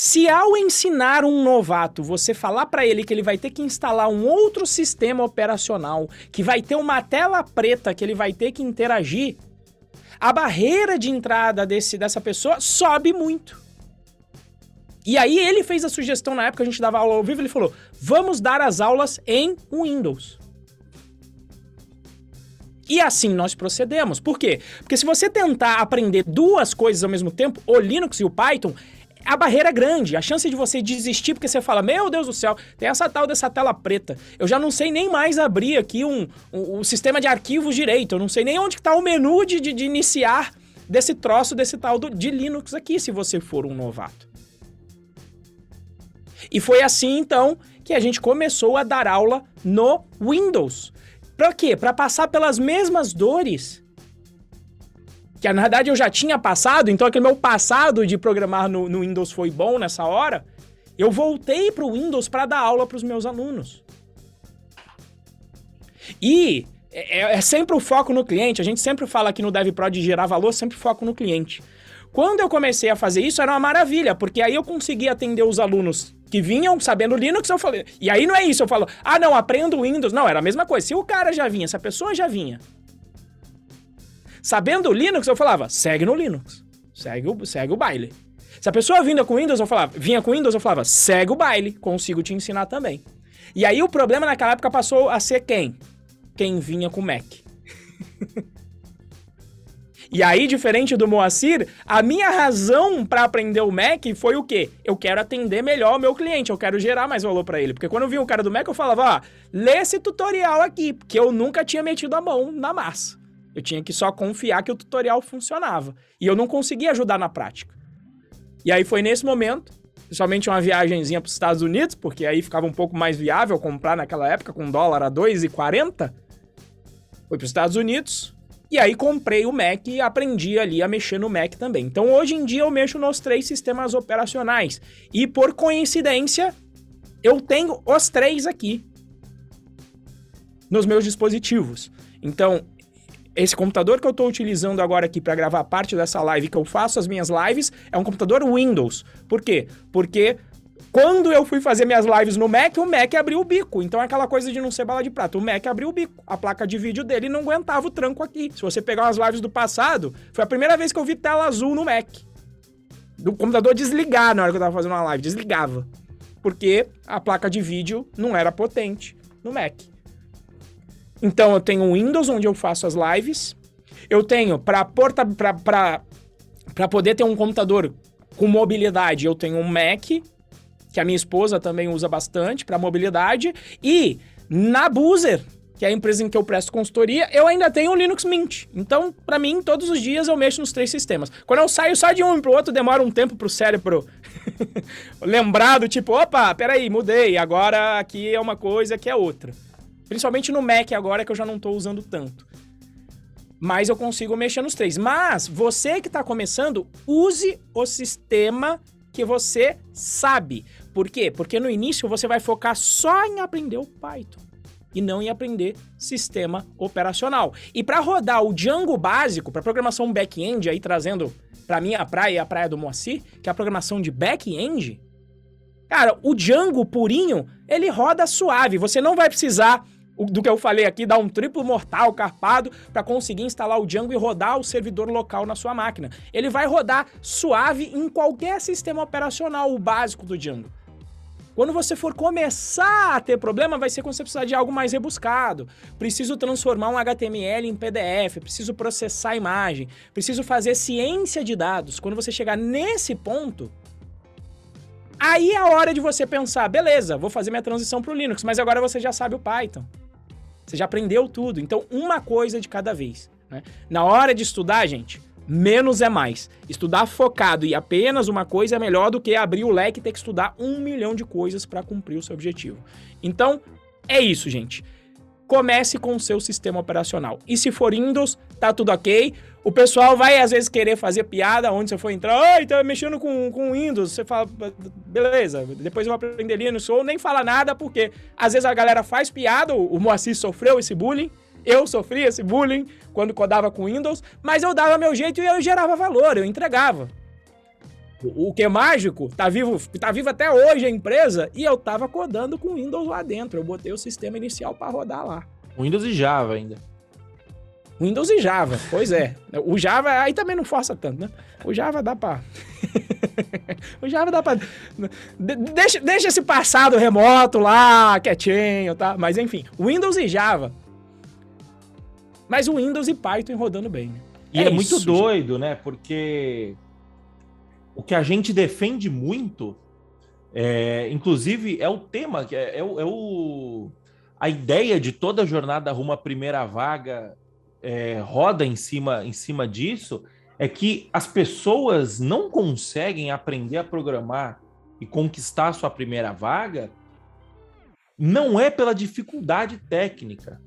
Se ao ensinar um novato, você falar para ele que ele vai ter que instalar um outro sistema operacional, que vai ter uma tela preta que ele vai ter que interagir, a barreira de entrada desse, dessa pessoa sobe muito. E aí ele fez a sugestão, na época a gente dava aula ao vivo, ele falou, vamos dar as aulas em Windows. E assim nós procedemos. Por quê? Porque se você tentar aprender duas coisas ao mesmo tempo, o Linux e o Python... A barreira é grande, a chance de você desistir, porque você fala, meu Deus do céu, tem essa tal dessa tela preta, eu já não sei nem mais abrir aqui um, um, um sistema de arquivos direito, eu não sei nem onde está o menu de, de, de iniciar desse troço, desse tal do, de Linux aqui, se você for um novato. E foi assim, então, que a gente começou a dar aula no Windows. Pra quê? Pra passar pelas mesmas dores... que na verdade eu já tinha passado, então aquele meu passado de programar no, no Windows foi bom nessa hora, eu voltei para o Windows para dar aula para os meus alunos. E é, é sempre o foco no cliente, a gente sempre fala aqui no DevPro de gerar valor, sempre foco no cliente. Quando eu comecei a fazer isso, era uma maravilha, porque aí eu conseguia atender os alunos que vinham sabendo Linux, eu falei... E aí não é isso, eu falo, ah, não, aprendo Windows. Não, era a mesma coisa. Se o cara já vinha, se a pessoa já vinha, sabendo Linux, eu falava, segue no Linux. Segue o, segue o baile. Se a pessoa vinha com Windows, eu falava, vinha com Windows, eu falava, segue o baile, consigo te ensinar também. E aí o problema naquela época passou a ser quem? Quem vinha com Mac. E aí, diferente do Moacir, a minha razão para aprender o Mac foi o quê? Eu quero atender melhor o meu cliente, eu quero gerar mais valor para ele. Porque quando eu vi um cara do Mac, eu falava, ó, ah, lê esse tutorial aqui, porque eu nunca tinha metido a mão na massa. Eu tinha que só confiar que o tutorial funcionava. E eu não conseguia ajudar na prática. E aí foi nesse momento, principalmente uma viagenzinha para os Estados Unidos, porque aí ficava um pouco mais viável comprar naquela época com dólar a dois e quarenta. Fui para os Estados Unidos... E aí comprei o Mac e aprendi ali a mexer no Mac também. Então hoje em dia eu mexo nos três sistemas operacionais. E por coincidência, eu tenho os três aqui nos meus dispositivos. Então, esse computador que eu estou utilizando agora aqui para gravar parte dessa live, que eu faço as minhas lives, é um computador Windows. Por quê? Porque... Quando eu fui fazer minhas lives no Mac, o Mac abriu o bico. Então é aquela coisa de não ser bala de prata. O Mac abriu o bico. A placa de vídeo dele não aguentava o tranco aqui. Se você pegar umas lives do passado, foi a primeira vez que eu vi tela azul no Mac. Do computador desligar na hora que eu tava fazendo uma live. Desligava. Porque a placa de vídeo não era potente no Mac. Então eu tenho o Windows, onde eu faço as lives. Eu tenho, pra, porta, pra, pra, pra poder ter um computador com mobilidade, eu tenho um Mac... que a minha esposa também usa bastante para mobilidade, e na Deezer, que é a empresa em que eu presto consultoria, eu ainda tenho o Linux Mint. Então, para mim, todos os dias eu mexo nos três sistemas. Quando eu saio só de um para o outro, demora um tempo para o cérebro lembrar do tipo, opa, peraí, mudei, agora aqui é uma coisa, aqui é outra. Principalmente no Mac agora, que eu já não estou usando tanto. Mas eu consigo mexer nos três. Mas, você que está começando, use o sistema que você sabe. Por quê? Porque no início você vai focar só em aprender o Python e não em aprender sistema operacional. E para rodar o Django básico, para programação back-end, aí trazendo para minha praia e a praia do Moacir, que é a programação de back-end, cara, o Django purinho, ele roda suave. Você não vai precisar do que eu falei aqui, dar um triplo mortal carpado para conseguir instalar o Django e rodar o servidor local na sua máquina. Ele vai rodar suave em qualquer sistema operacional, o básico do Django. Quando você for começar a ter problema, vai ser quando você precisar de algo mais rebuscado. Preciso transformar um H T M L em P D F, preciso processar a imagem, preciso fazer ciência de dados. Quando você chegar nesse ponto... Aí é a hora de você pensar, beleza, vou fazer minha transição para o Linux, mas agora você já sabe o Python. Você já aprendeu tudo. Então, uma coisa de cada vez, né? Na hora de estudar, gente, menos é mais. Estudar focado e apenas uma coisa é melhor do que abrir o leque e ter que estudar um milhão de coisas para cumprir o seu objetivo. Então, é isso, gente. Comece com o seu sistema operacional. E se for Windows, tá tudo ok. O pessoal vai, às vezes, querer fazer piada onde você for entrar. Ai, tá mexendo com, com Windows. Você fala, beleza, depois eu vou aprender Linux. Ou nem fala nada, porque às vezes a galera faz piada. O Moacir sofreu esse bullying. Eu sofri esse bullying quando codava com Windows. Mas eu dava meu jeito e eu gerava valor, eu entregava. O que é mágico, tá vivo, tá vivo até hoje a empresa, e eu tava codando com Windows lá dentro. Eu botei o sistema inicial pra rodar lá. Windows e Java ainda. Windows e Java, pois é. O Java aí também não força tanto, né? O Java dá pra... o Java dá pra... De- deixa, deixa esse passado remoto lá, quietinho, tá? Mas enfim, Windows e Java. Mas o Windows e Python rodando bem. E é, é muito isso, doido, gente, né? Porque... O que a gente defende muito, é, inclusive, é o tema, é, é, o, é o, a ideia de toda a jornada rumo à primeira vaga é, roda em cima, em cima disso, é que as pessoas não conseguem aprender a programar e conquistar a sua primeira vaga, não é pela dificuldade técnica.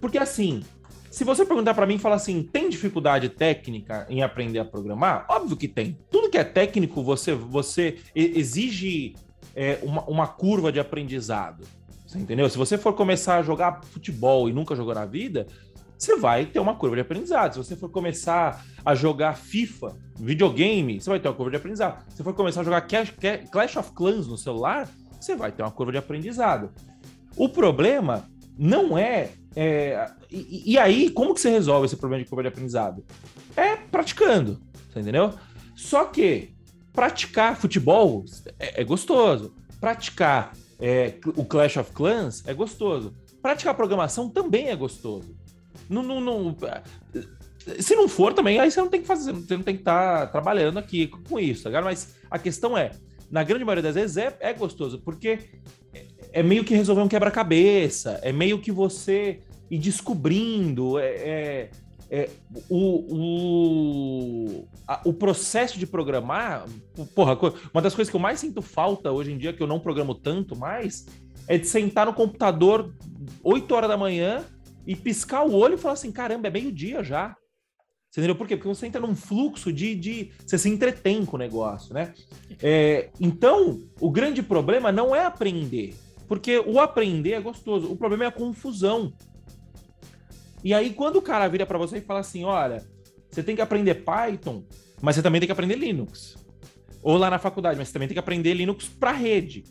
Porque assim... Se você perguntar para mim e falar assim, tem dificuldade técnica em aprender a programar? Óbvio que tem. Tudo que é técnico, você, você exige é, uma, uma curva de aprendizado. Você entendeu? Se você for começar a jogar futebol e nunca jogou na vida, você vai ter uma curva de aprendizado. Se você for começar a jogar FIFA, videogame, você vai ter uma curva de aprendizado. Se você for começar a jogar Clash of Clans no celular, você vai ter uma curva de aprendizado. O problema não é... é e, e aí, como que você resolve esse problema de curva de aprendizado? É praticando, você entendeu? Só que praticar futebol é, é gostoso. Praticar é, o Clash of Clans é gostoso. Praticar programação também é gostoso. Não, não, não, se não for também, aí você não tem que fazer, você não tem que estar tá trabalhando aqui com isso, tá ligado? Mas a questão é, na grande maioria das vezes é, é gostoso, porque é meio que resolver um quebra-cabeça, é meio que você ir descobrindo, é, é, é, o, o, a, o processo de programar. Porra, uma das coisas que eu mais sinto falta hoje em dia, que eu não programo tanto mais, é de sentar no computador oito horas da manhã e piscar o olho e falar assim, caramba, é meio-dia já. Você entendeu por quê? Porque você entra num fluxo de... de você se entretém com o negócio, né? É, então, o grande problema não é aprender, porque o aprender é gostoso. O problema é a confusão. E aí, quando o cara vira para você e fala assim, olha, você tem que aprender Python, mas você também tem que aprender Linux. Ou lá na faculdade, mas você também tem que aprender Linux para rede.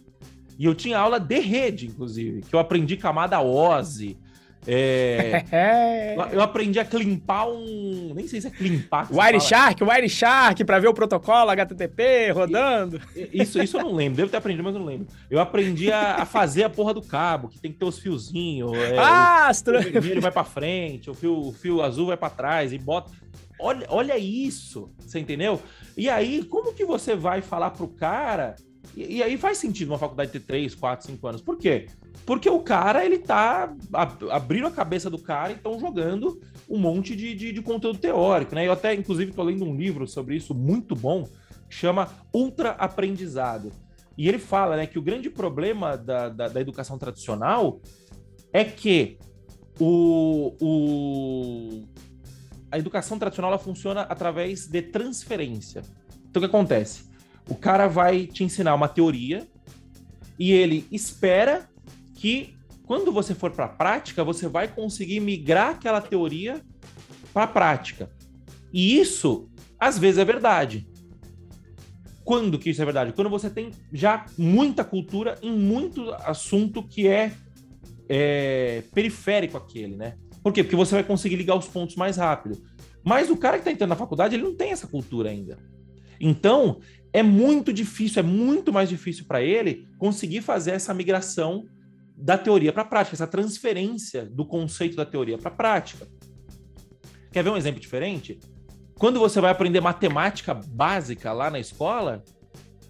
E eu tinha aula de rede, inclusive, que eu aprendi camada O S I. É... eu aprendi a climpar um... Nem sei se é climpar. Wireshark, Wireshark, para ver o protocolo H T T P rodando. Isso, isso eu não lembro. Devo ter aprendido, mas eu não lembro. Eu aprendi a, a fazer a porra do cabo, que tem que ter os fiozinhos. É, ah, o, o vermelho vai para frente, o fio, o fio azul vai para trás e bota... Olha, olha isso, você entendeu? E aí, como que você vai falar pro cara... E, e aí faz sentido uma faculdade ter três, quatro, cinco anos. Por quê? Porque o cara, ele tá abrindo a cabeça do cara e estão jogando um monte de, de, de conteúdo teórico, né? Eu até, inclusive, tô lendo um livro sobre isso muito bom, chama Ultra Aprendizado. E ele fala, né, que o grande problema da, da, da educação tradicional é que o, o, a educação tradicional ela funciona através de transferência. Então, o que acontece? O cara vai te ensinar uma teoria e ele espera que, quando você for para a prática, você vai conseguir migrar aquela teoria para a prática. E isso, às vezes, é verdade. Quando que isso é verdade? Quando você tem já muita cultura em muito assunto que é, é periférico àquele, né? Por quê? Porque você vai conseguir ligar os pontos mais rápido. Mas o cara que está entrando na faculdade, ele não tem essa cultura ainda. Então, é muito difícil, é muito mais difícil para ele conseguir fazer essa migração da teoria para a prática, essa transferência do conceito da teoria para a prática. Quer ver um exemplo diferente? Quando você vai aprender matemática básica lá na escola,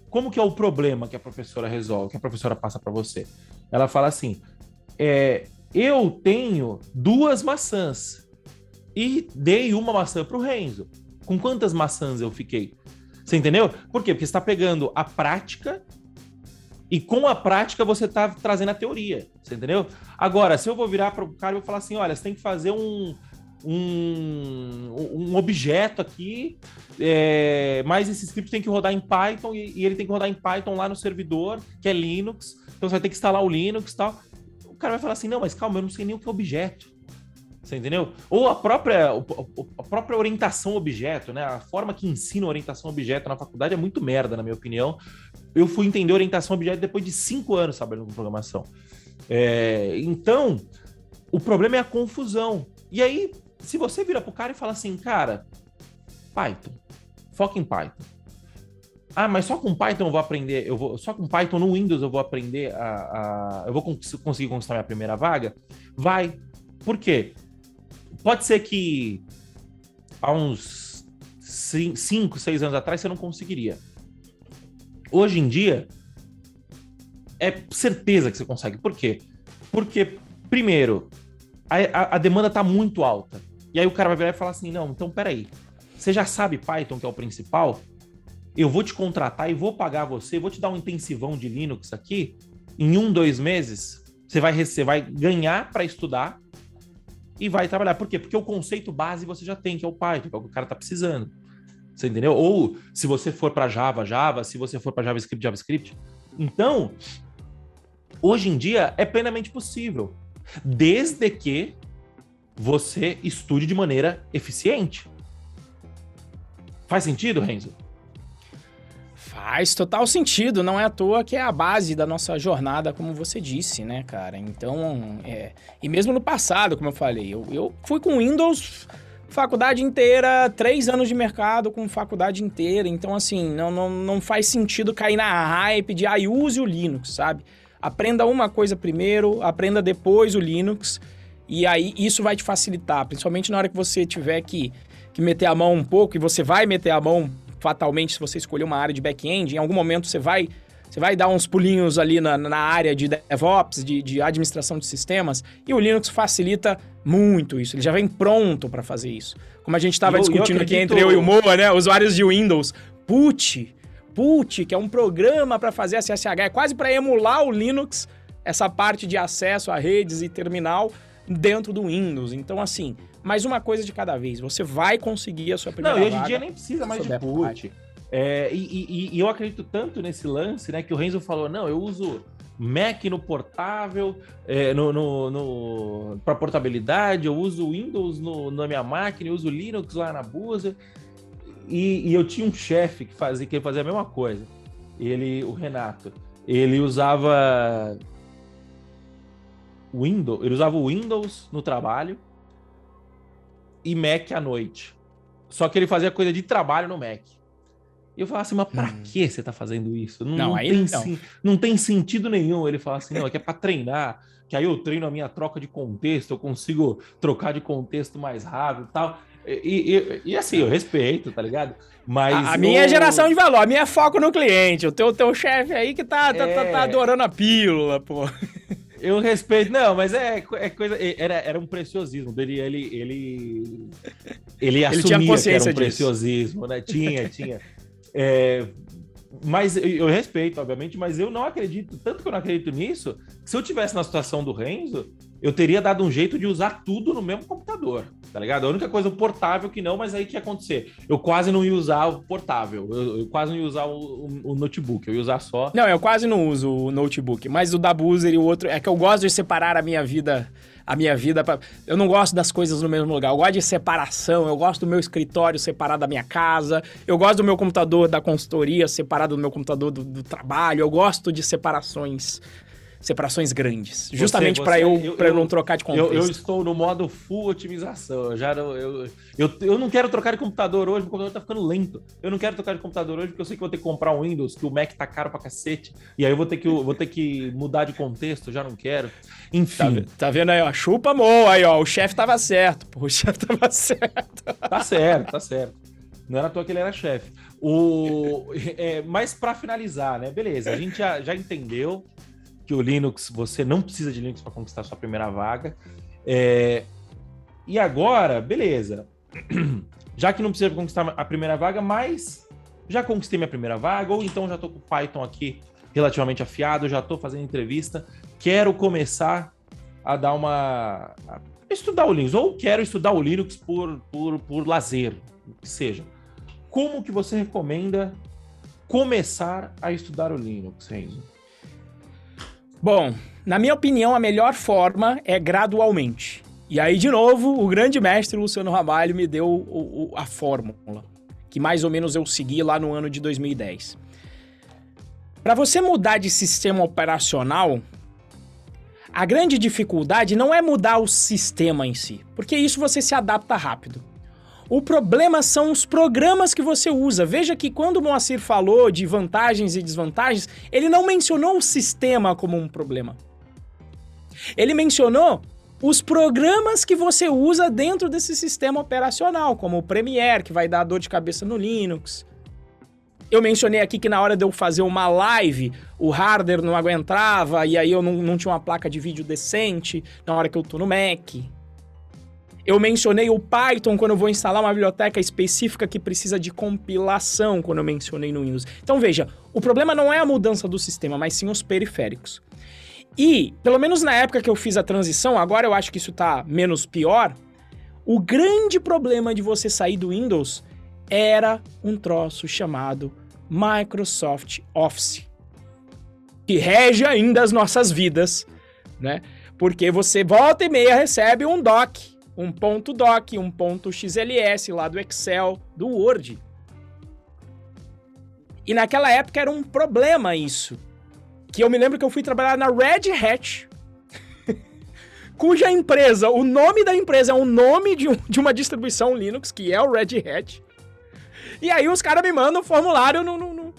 como que é o problema que a professora resolve, que a professora passa para você? Ela fala assim, é, eu tenho duas maçãs e dei uma maçã para o Renzo. Com quantas maçãs eu fiquei? Você entendeu? Por quê? Porque você está pegando a prática e com a prática você está trazendo a teoria. Você entendeu? Agora, se eu vou virar para o cara e vou falar assim, olha, você tem que fazer um, um, um objeto aqui, é, mas esse script tem que rodar em Python e, e ele tem que rodar em Python lá no servidor, que é Linux. Então você vai ter que instalar o Linux e tal. O cara vai falar assim, não, mas calma, eu não sei nem o que é objeto. Você entendeu? Ou a própria, a própria orientação objeto, né? A forma que ensina orientação objeto na faculdade é muito merda, na minha opinião. Eu fui entender orientação objeto depois de cinco anos trabalhando com programação. É, então, o problema é a confusão. E aí, se você vira pro cara e fala assim, cara, Python, foca em Python. Ah, mas só com Python eu vou aprender, eu vou, só com Python no Windows eu vou aprender, a, a, eu vou conseguir conquistar minha primeira vaga? Vai. Por quê? Pode ser que há uns cinco, seis anos atrás você não conseguiria. Hoje em dia, é certeza que você consegue. Por quê? Porque, primeiro, a, a, a demanda está muito alta. E aí o cara vai virar e falar assim, não, então peraí, você já sabe Python, que é o principal? Eu vou te contratar e vou pagar você, vou te dar um intensivão de Linux aqui, em um, dois meses, você vai, você vai ganhar para estudar, e vai trabalhar. Por quê? Porque o conceito base você já tem, que é o Python, que é o que o cara tá precisando. Você entendeu? Ou se você for para Java, Java, se você for para JavaScript, JavaScript. Então, hoje em dia é plenamente possível. Desde que você estude de maneira eficiente. Faz sentido, Renzo? Faz total sentido, não é à toa que é a base da nossa jornada, como você disse, né, cara? Então, é... E mesmo no passado, como eu falei, eu, eu fui com Windows... Faculdade inteira, três anos de mercado com faculdade inteira. Então, assim, não, não, não faz sentido cair na hype de, ah, use o Linux, sabe? Aprenda uma coisa primeiro, aprenda depois o Linux. E aí, isso vai te facilitar, principalmente na hora que você tiver que, que meter a mão um pouco, e você vai meter a mão fatalmente se você escolher uma área de back-end. Em algum momento, você vai, você vai dar uns pulinhos ali na, na área de DevOps, de, de administração de sistemas, e o Linux facilita... Muito isso, ele já vem pronto para fazer isso. Como a gente estava discutindo aqui entre eu e o Moa, né? Usuários de Windows. PuTTY, PuTTY, que é um programa para fazer S S H, é quase para emular o Linux, essa parte de acesso a redes e terminal dentro do Windows. Então, assim, mais uma coisa de cada vez. Você vai conseguir a sua primeira vaga. Não, hoje em dia nem precisa mais de PuTTY. É, e, e, e eu acredito tanto nesse lance, né? Que o Renzo falou, não, eu uso... Mac no portável, é, no, no, no, para portabilidade, eu uso Windows no, na minha máquina, eu uso Linux lá na Busa, e, e eu tinha um chefe que fazia, que fazia a mesma coisa, ele, o Renato, ele usava Windows, ele usava Windows no trabalho e Mac à noite, só que ele fazia coisa de trabalho no Mac. E eu falava assim, mas pra hum. que você tá fazendo isso? Não, não, não, aí tem não. Sim, não tem sentido nenhum. Ele falava assim, não, é que é pra treinar, que aí eu treino a minha troca de contexto, eu consigo trocar de contexto mais rápido e tal. E, e, e assim, eu respeito, tá ligado? Mas a, a eu... minha é geração de valor, a minha é foco no cliente. O teu, teu chefe aí que tá, é... tá, tá adorando a pílula, pô. Eu respeito, não, mas é, é coisa. Era, era um preciosismo dele, ele. Ele, ele assumia ele tinha que era um disso. preciosismo, né? Tinha, tinha. É, mas eu respeito, obviamente, mas eu não acredito, tanto que eu não acredito nisso, que se eu tivesse na situação do Renzo, eu teria dado um jeito de usar tudo no mesmo computador, tá ligado? A única coisa portável que não, mas aí o que ia acontecer? Eu quase não ia usar o portável, eu, eu quase não ia usar o, o, o notebook, eu ia usar só... Não, eu quase não uso o notebook, mas o da Buser e o outro... É que eu gosto de separar a minha vida... A minha vida... Pra... Eu não gosto das coisas no mesmo lugar. Eu gosto de separação, eu gosto do meu escritório separado da minha casa, eu gosto do meu computador da consultoria separado do meu computador do, do trabalho, eu gosto de separações... separações grandes, você, justamente para eu, eu, eu não trocar de contexto. Eu, eu estou no modo full otimização, eu, já, eu, eu, eu não quero trocar de computador hoje, o computador tá ficando lento, eu não quero trocar de computador hoje porque eu sei que vou ter que comprar um Windows, que o Mac tá caro pra cacete, e aí eu vou ter que, vou ter que mudar de contexto, já não quero, enfim. Tá, tá vendo aí, ó, chupa Mo, aí ó, o chefe tava certo, pô, o chefe tava certo. Tá certo, tá certo, não era à toa que ele era chefe. O, é, mas para finalizar, né, beleza, a gente já, já entendeu que o Linux, você não precisa de Linux para conquistar a sua primeira vaga. É... E agora, beleza. Já que não precisa conquistar a primeira vaga, mas já conquistei minha primeira vaga, ou então já estou com o Python aqui relativamente afiado, já estou fazendo entrevista, quero começar a dar uma... A estudar o Linux, ou quero estudar o Linux por, por, por lazer, o que seja. Como que você recomenda começar a estudar o Linux, Renzo? Bom, na minha opinião, a melhor forma é gradualmente. E aí, de novo, o grande mestre Luciano Ramalho me deu o, o, a fórmula, que mais ou menos eu segui lá no ano de dois mil e dez. Para você mudar de sistema operacional, a grande dificuldade não é mudar o sistema em si, porque isso você se adapta rápido. O problema são os programas que você usa. Veja que quando o Moacir falou de vantagens e desvantagens, ele não mencionou o sistema como um problema. Ele mencionou os programas que você usa dentro desse sistema operacional, como o Premiere, que vai dar dor de cabeça no Linux. Eu mencionei aqui que na hora de eu fazer uma live, o hardware não aguentava, e aí eu não, não tinha uma placa de vídeo decente na hora que eu tô no Mac. Eu mencionei o Python quando eu vou instalar uma biblioteca específica que precisa de compilação, quando eu mencionei no Windows. Então, veja, o problema não é a mudança do sistema, mas sim os periféricos. E, pelo menos na época que eu fiz a transição, agora eu acho que isso tá menos pior, o grande problema de você sair do Windows era um troço chamado Microsoft Office, que rege ainda as nossas vidas, né? Porque você volta e meia recebe um doc um ponto .doc, um ponto .xls lá do Excel, do Word. E naquela época era um problema isso. Que eu me lembro que eu fui trabalhar na Red Hat, cuja empresa, o nome da empresa é o nome de, um, de uma distribuição Linux, que é o Red Hat. E aí os caras me mandam um formulário no, no, no,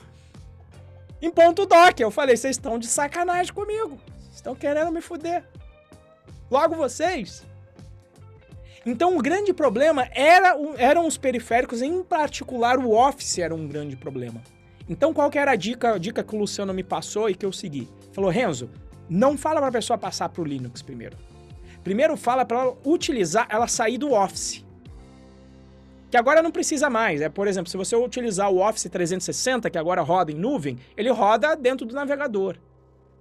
em ponto .doc. Eu falei, vocês estão de sacanagem comigo. Vocês estão querendo me fuder. Logo vocês. Então o grande problema era, eram os periféricos, em particular o Office era um grande problema. Então qual que era a dica, a dica que o Luciano me passou e que eu segui? Falou, Renzo, não fala para a pessoa passar para o Linux primeiro. Primeiro fala para ela utilizar, ela sair do Office. Que agora não precisa mais. É, por exemplo, se você utilizar o Office trezentos e sessenta, que agora roda em nuvem, ele roda dentro do navegador.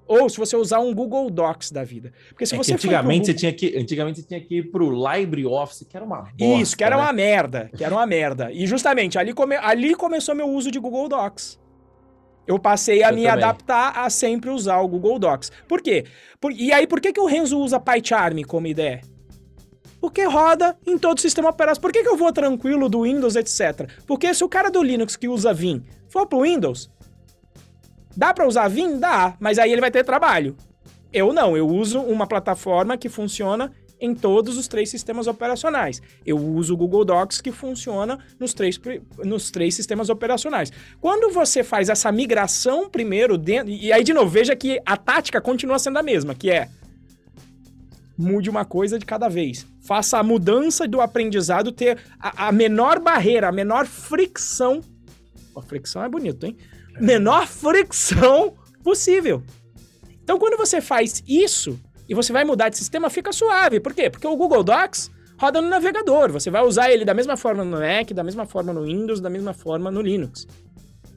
Ou se você usar um Google Docs da vida. Porque se é você que antigamente, foi pro... você tinha que, antigamente você tinha que ir pro LibreOffice, que era uma bosta. Isso, que era né? uma merda. Que era uma merda. E justamente, ali, come... ali começou meu uso de Google Docs. Eu passei a eu me também. adaptar a sempre usar o Google Docs. Por quê? Por... E aí, por que, que o Renzo usa PyCharm como ideia? Porque roda em todo o sistema operacional. Por que, que eu vou tranquilo do Windows, etcétera? Porque se o cara do Linux que usa Vim for pro Windows... Dá para usar Vim? Dá, mas aí ele vai ter trabalho. Eu não, eu uso uma plataforma que funciona em todos os três sistemas operacionais. Eu uso o Google Docs que funciona nos três, nos três sistemas operacionais. Quando você faz essa migração primeiro dentro... E aí, de novo, veja que a tática continua sendo a mesma, que é... Mude uma coisa de cada vez. Faça a mudança do aprendizado ter a, a menor barreira, a menor fricção... A fricção é bonito, hein? Menor fricção possível. Então, quando você faz isso e você vai mudar de sistema, fica suave. Por quê? Porque o Google Docs roda no navegador. Você vai usar ele da mesma forma no Mac, da mesma forma no Windows, da mesma forma no Linux.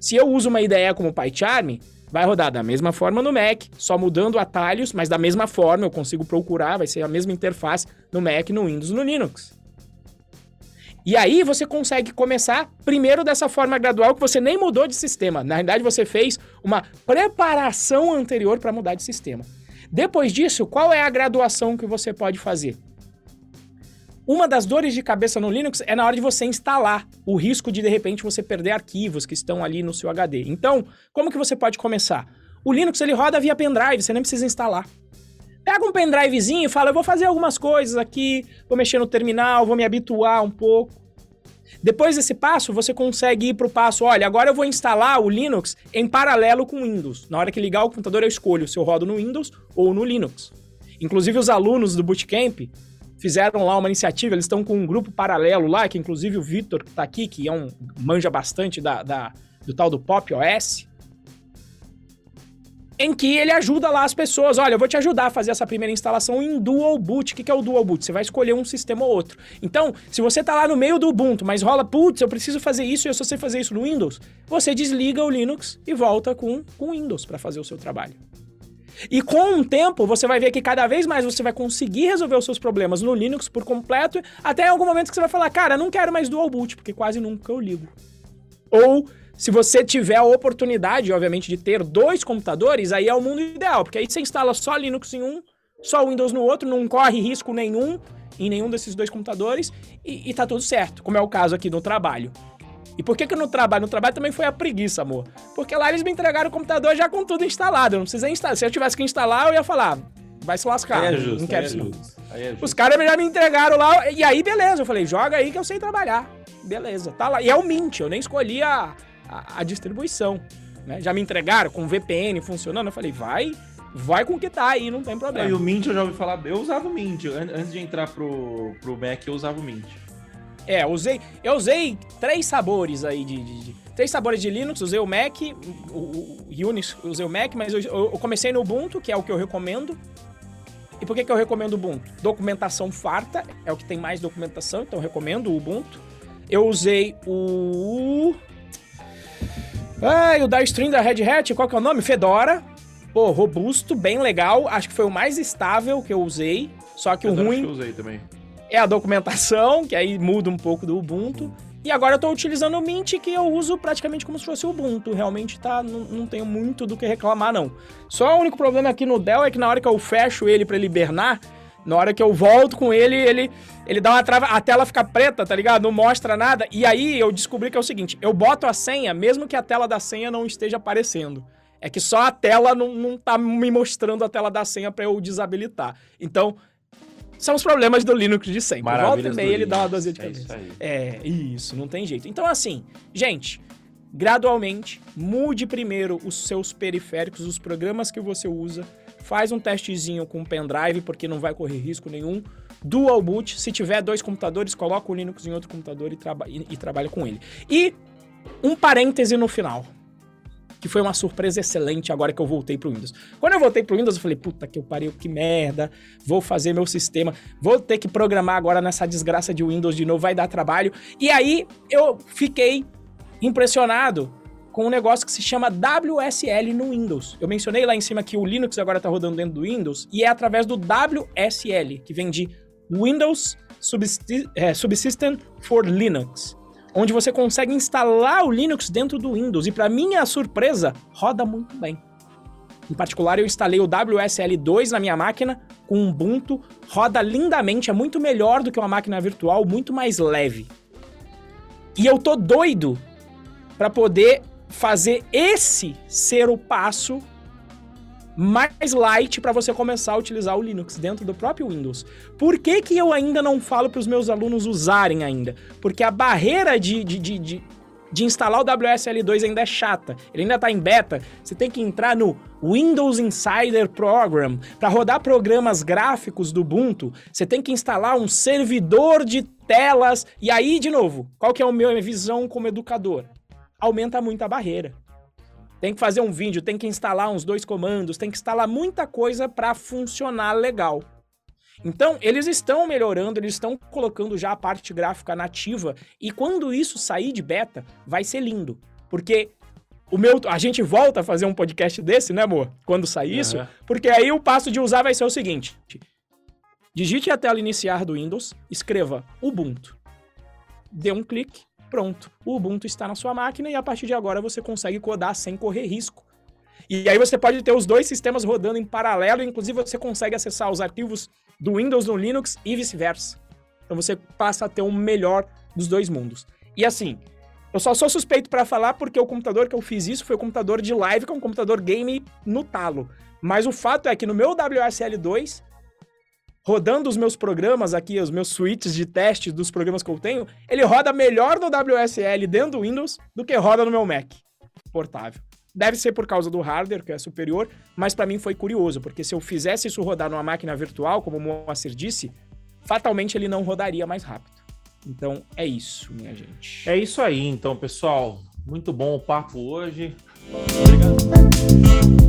Se eu uso uma ideia como o PyCharm, vai rodar da mesma forma no Mac, só mudando atalhos, mas da mesma forma eu consigo procurar, vai ser a mesma interface no Mac, no Windows, no Linux. E aí você consegue começar primeiro dessa forma gradual que você nem mudou de sistema. Na realidade, você fez uma preparação anterior para mudar de sistema. Depois disso, qual é a graduação que você pode fazer? Uma das dores de cabeça no Linux é na hora de você instalar, o risco de, de repente, você perder arquivos que estão ali no seu H D. Então, como que você pode começar? O Linux ele roda via pendrive, você nem precisa instalar. Pega um pendrivezinho e fala, eu vou fazer algumas coisas aqui, vou mexer no terminal, vou me habituar um pouco. Depois desse passo, você consegue ir para o passo, olha, agora eu vou instalar o Linux em paralelo com o Windows. Na hora que ligar o computador, eu escolho se eu rodo no Windows ou no Linux. Inclusive, os alunos do Bootcamp fizeram lá uma iniciativa, eles estão com um grupo paralelo lá, que inclusive o Vitor, que está aqui, que é um, manja bastante da, da, do tal do Pop O S, em que ele ajuda lá as pessoas, olha, eu vou te ajudar a fazer essa primeira instalação em dual boot. O que é o dual boot? Você vai escolher um sistema ou outro. Então, se você tá lá no meio do Ubuntu, mas rola, putz, eu preciso fazer isso e eu só sei fazer isso no Windows, você desliga o Linux e volta com o Windows para fazer o seu trabalho. E com o tempo, você vai ver que cada vez mais você vai conseguir resolver os seus problemas no Linux por completo, até algum momento que você vai falar, cara, não quero mais dual boot, porque quase nunca eu ligo. Ou... Se você tiver a oportunidade, obviamente, de ter dois computadores, aí é o mundo ideal, porque aí você instala só Linux em um, só Windows no outro, não corre risco nenhum em nenhum desses dois computadores e, e tá tudo certo, como é o caso aqui no trabalho. E por que que no trabalho? No trabalho também foi a preguiça, amor. Porque lá eles me entregaram o computador já com tudo instalado, eu não precisei instalar. Se eu tivesse que instalar, eu ia falar, vai se lascar, aí é justo, não quero isso não. Aí é justo. Os caras já me entregaram lá, e aí beleza, eu falei, joga aí que eu sei trabalhar. Beleza, tá lá. E é o Mint, eu nem escolhi a... A, a distribuição, né? Já me entregaram com V P N funcionando, eu falei, vai, vai com o que tá aí, não tem problema. E o Mint, eu já ouvi falar, eu usava o Mint, antes de entrar pro, pro Mac, eu usava o Mint. É, eu usei, eu usei três sabores aí, de, de, de três sabores de Linux, usei o Mac, o, o Unix, usei o Mac, mas eu, eu comecei no Ubuntu, que é o que eu recomendo. E por que que eu recomendo o Ubuntu? Documentação farta, é o que tem mais documentação, então eu recomendo o Ubuntu. Eu usei o... Ah, e o da Stream da Red Hat, qual que é o nome? Fedora. Pô, robusto, bem legal. Acho que foi o mais estável que eu usei. Só que Fedora o ruim que eu usei também. É a documentação, que aí muda um pouco do Ubuntu. E agora eu tô utilizando o Mint, que eu uso praticamente como se fosse o Ubuntu. Realmente tá, não, não tenho muito do que reclamar, não. Só o único problema aqui no Dell é que na hora que eu fecho ele pra ele hibernar, Na hora que eu volto com ele, ele, ele dá uma trava, a tela fica preta, tá ligado? Não mostra nada. E aí eu descobri que é o seguinte, eu boto a senha, mesmo que a tela da senha não esteja aparecendo. É que só a tela não, não tá me mostrando a tela da senha pra eu desabilitar. Então, são os problemas do Linux de sempre. Maravilhas. Volta e meia, ele dá uma dozinha de cabeça. É, isso, não tem jeito. Então, assim, gente, gradualmente, mude primeiro os seus periféricos, os programas que você usa. Faz um testezinho com o pendrive, porque não vai correr risco nenhum. Dual boot, se tiver dois computadores, coloca o Linux em outro computador e, traba- e, e trabalha com ele. E um parêntese no final, que foi uma surpresa excelente agora que eu voltei pro Windows. Quando eu voltei pro Windows, eu falei, puta que eu pariu, que merda, vou fazer meu sistema, vou ter que programar agora nessa desgraça de Windows de novo, vai dar trabalho. E aí eu fiquei impressionado com um negócio que se chama W S L no Windows. Eu mencionei lá em cima que o Linux agora tá rodando dentro do Windows, e é através do W S L, que vem de Windows Subsystem, é, Subsystem for Linux, onde você consegue instalar o Linux dentro do Windows. E para minha surpresa, roda muito bem. Em particular, eu instalei o W S L dois na minha máquina, com Ubuntu, roda lindamente, é muito melhor do que uma máquina virtual, muito mais leve. E eu tô doido para poder fazer esse ser o passo mais light para você começar a utilizar o Linux dentro do próprio Windows. Por que que eu ainda não falo para os meus alunos usarem ainda? Porque a barreira de, de, de, de, de instalar o W S L dois ainda é chata. Ele ainda está em beta. Você tem que entrar no Windows Insider Program. Para rodar programas gráficos do Ubuntu, você tem que instalar um servidor de telas. E aí, de novo, qual que é a minha visão como educador? Aumenta muito a barreira. Tem que fazer um vídeo, tem que instalar uns dois comandos, tem que instalar muita coisa para funcionar legal. Então, eles estão melhorando, eles estão colocando já a parte gráfica nativa, e quando isso sair de beta, vai ser lindo. Porque o meu, a gente volta a fazer um podcast desse, né, amor? Quando sair uhum. isso, porque aí o passo de usar vai ser o seguinte. Digite a tela iniciar do Windows, escreva Ubuntu. Dê um clique. Pronto, o Ubuntu está na sua máquina e a partir de agora você consegue codar sem correr risco. E aí você pode ter os dois sistemas rodando em paralelo, inclusive você consegue acessar os arquivos do Windows no Linux e vice-versa. Então você passa a ter o melhor dos dois mundos. E assim, eu só sou suspeito para falar porque o computador que eu fiz isso foi o computador de live, que é um computador game no talo. Mas o fato é que no meu W S L dois... rodando os meus programas aqui, os meus suites de teste dos programas que eu tenho, ele roda melhor no W S L dentro do Windows do que roda no meu Mac portável. Deve ser por causa do hardware, que é superior, mas para mim foi curioso, porque se eu fizesse isso rodar numa máquina virtual, como o Moacir disse, fatalmente ele não rodaria mais rápido. Então, é isso, minha gente. É isso aí, então, pessoal. Muito bom o papo hoje. Obrigado.